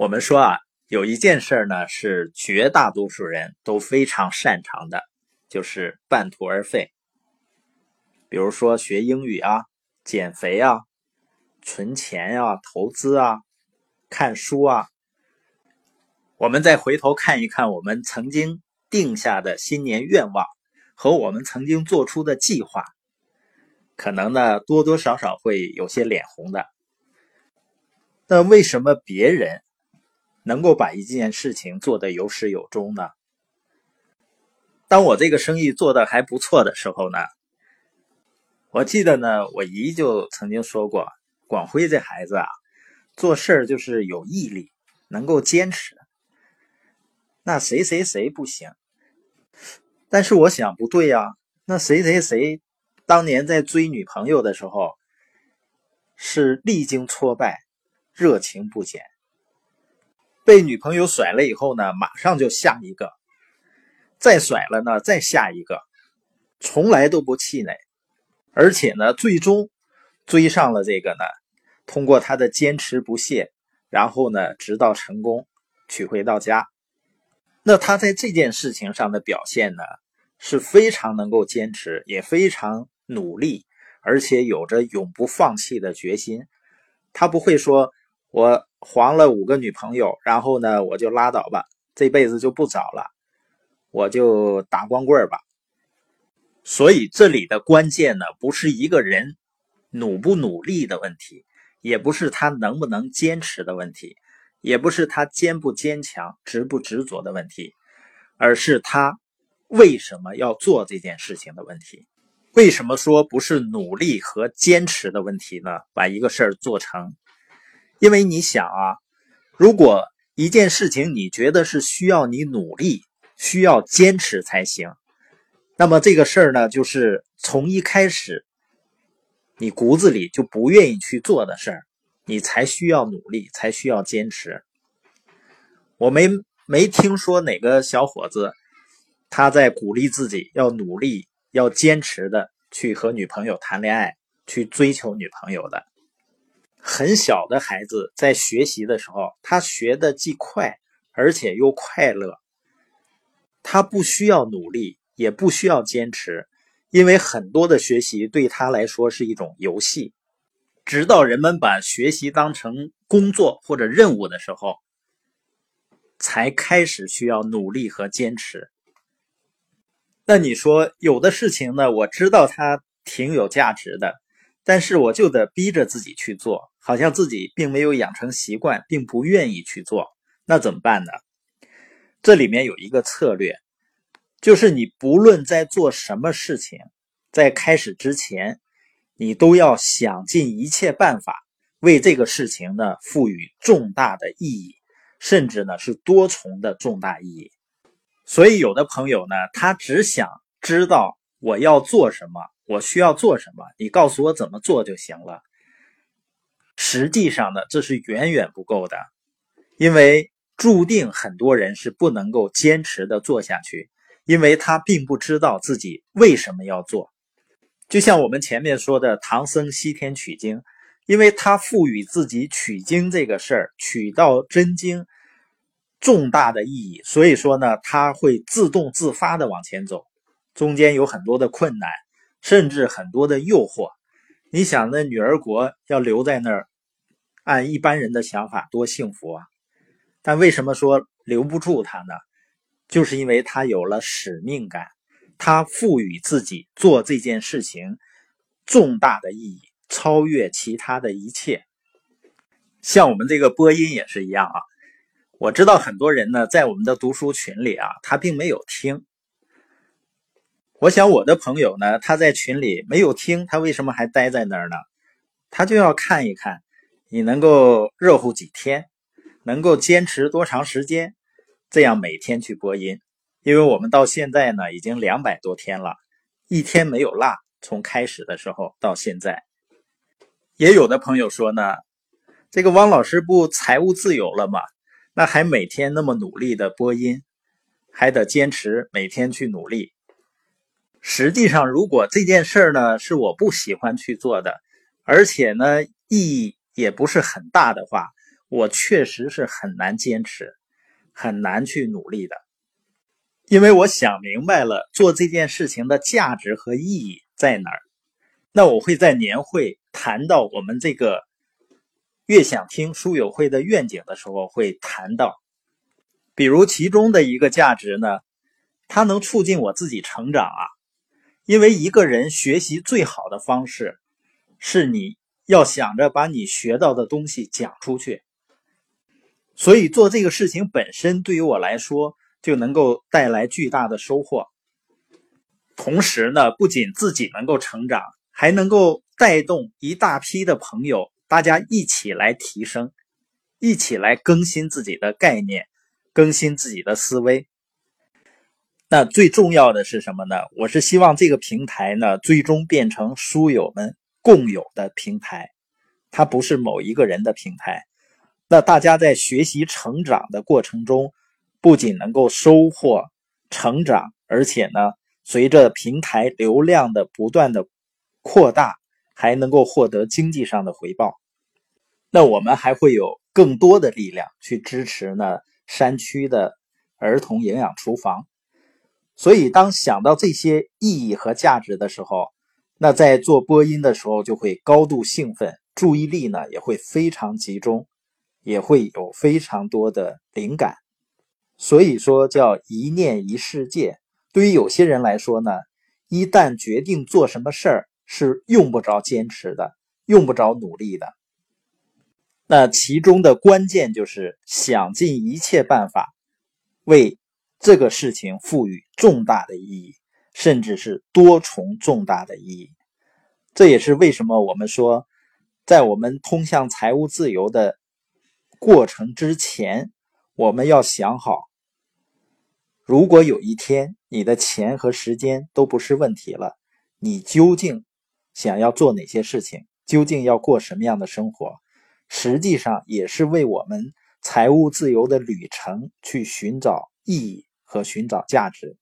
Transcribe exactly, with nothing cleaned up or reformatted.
我们说啊，有一件事呢是绝大多数人都非常擅长的，就是半途而废。比如说学英语啊，减肥啊，存钱啊，投资啊，看书啊。我们再回头看一看我们曾经定下的新年愿望和我们曾经做出的计划，可能呢多多少少会有些脸红的。那为什么别人能够把一件事情做得有始有终呢？当我这个生意做得还不错的时候呢，我记得呢，我姨就曾经说过，广辉这孩子啊，做事就是有毅力，能够坚持。那谁谁谁不行。但是我想不对啊，那谁谁谁当年在追女朋友的时候，是历经挫败，热情不减。被女朋友甩了以后呢，马上就下一个。再甩了呢，再下一个。从来都不气馁。而且呢，最终追上了这个呢，通过他的坚持不懈，然后呢，直到成功娶回到家。那他在这件事情上的表现呢，是非常能够坚持，也非常努力，而且有着永不放弃的决心。他不会说我黄了五个女朋友，然后呢，我就拉倒吧，这辈子就不找了，我就打光棍吧。所以这里的关键呢，不是一个人努不努力的问题，也不是他能不能坚持的问题，也不是他坚不坚强、执不执着的问题，而是他为什么要做这件事情的问题。为什么说不是努力和坚持的问题呢？把一个事儿做成。因为你想啊，如果一件事情你觉得是需要你努力、需要坚持才行，那么这个事儿呢，就是从一开始你骨子里就不愿意去做的事儿，你才需要努力，才需要坚持。我没没听说哪个小伙子他在鼓励自己要努力、要坚持的去和女朋友谈恋爱、去追求女朋友的。很小的孩子在学习的时候，他学的既快而且又快乐，他不需要努力，也不需要坚持，因为很多的学习对他来说是一种游戏。直到人们把学习当成工作或者任务的时候，才开始需要努力和坚持。那你说，有的事情呢，我知道它挺有价值的，但是我就得逼着自己去做，好像自己并没有养成习惯，并不愿意去做，那怎么办呢？这里面有一个策略，就是你不论在做什么事情，在开始之前，你都要想尽一切办法为这个事情呢赋予重大的意义，甚至呢是多重的重大意义。所以有的朋友呢，他只想知道我要做什么，我需要做什么，你告诉我怎么做就行了。实际上呢，这是远远不够的，因为注定很多人是不能够坚持的做下去。因为他并不知道自己为什么要做。就像我们前面说的唐僧西天取经，因为他赋予自己取经这个事儿，取到真经重大的意义，所以说呢，他会自动自发的往前走，中间有很多的困难，甚至很多的诱惑。你想那女儿国要留在那儿，按一般人的想法多幸福啊，但为什么说留不住他呢？就是因为他有了使命感，他赋予自己做这件事情重大的意义，超越其他的一切。像我们这个播音也是一样啊，我知道很多人呢，在我们的读书群里啊，他并没有听。我想我的朋友呢，他在群里没有听，他为什么还待在那儿呢？他就要看一看你能够热乎几天，能够坚持多长时间，这样每天去播音。因为我们到现在呢已经两百多天了，一天没有落，从开始的时候到现在。也有的朋友说呢，这个汪老师不财务自由了吗？那还每天那么努力的播音，还得坚持每天去努力。实际上如果这件事呢是我不喜欢去做的，而且呢意义也不是很大的话，我确实是很难坚持，很难去努力的。因为我想明白了做这件事情的价值和意义在哪儿。那我会在年会谈到我们这个越想听书友会的愿景的时候会谈到，比如其中的一个价值呢，它能促进我自己成长啊。因为一个人学习最好的方式是你要想着把你学到的东西讲出去，所以做这个事情本身对于我来说就能够带来巨大的收获。同时呢，不仅自己能够成长，还能够带动一大批的朋友，大家一起来提升，一起来更新自己的概念，更新自己的思维。那最重要的是什么呢？我是希望这个平台呢，最终变成书友们共有的平台，它不是某一个人的平台。那大家在学习成长的过程中，不仅能够收获成长，而且呢，随着平台流量的不断的扩大，还能够获得经济上的回报。那我们还会有更多的力量去支持呢山区的儿童营养厨房。所以当想到这些意义和价值的时候，那在做播音的时候就会高度兴奋，注意力呢也会非常集中，也会有非常多的灵感。所以说叫一念一世界。对于有些人来说呢，一旦决定做什么事儿是用不着坚持的，用不着努力的。那其中的关键就是想尽一切办法为这个事情赋予重大的意义，甚至是多重重大的意义。这也是为什么我们说，在我们通向财务自由的过程之前，我们要想好，如果有一天你的钱和时间都不是问题了，你究竟想要做哪些事情，究竟要过什么样的生活，实际上也是为我们财务自由的旅程去寻找意义和寻找价值。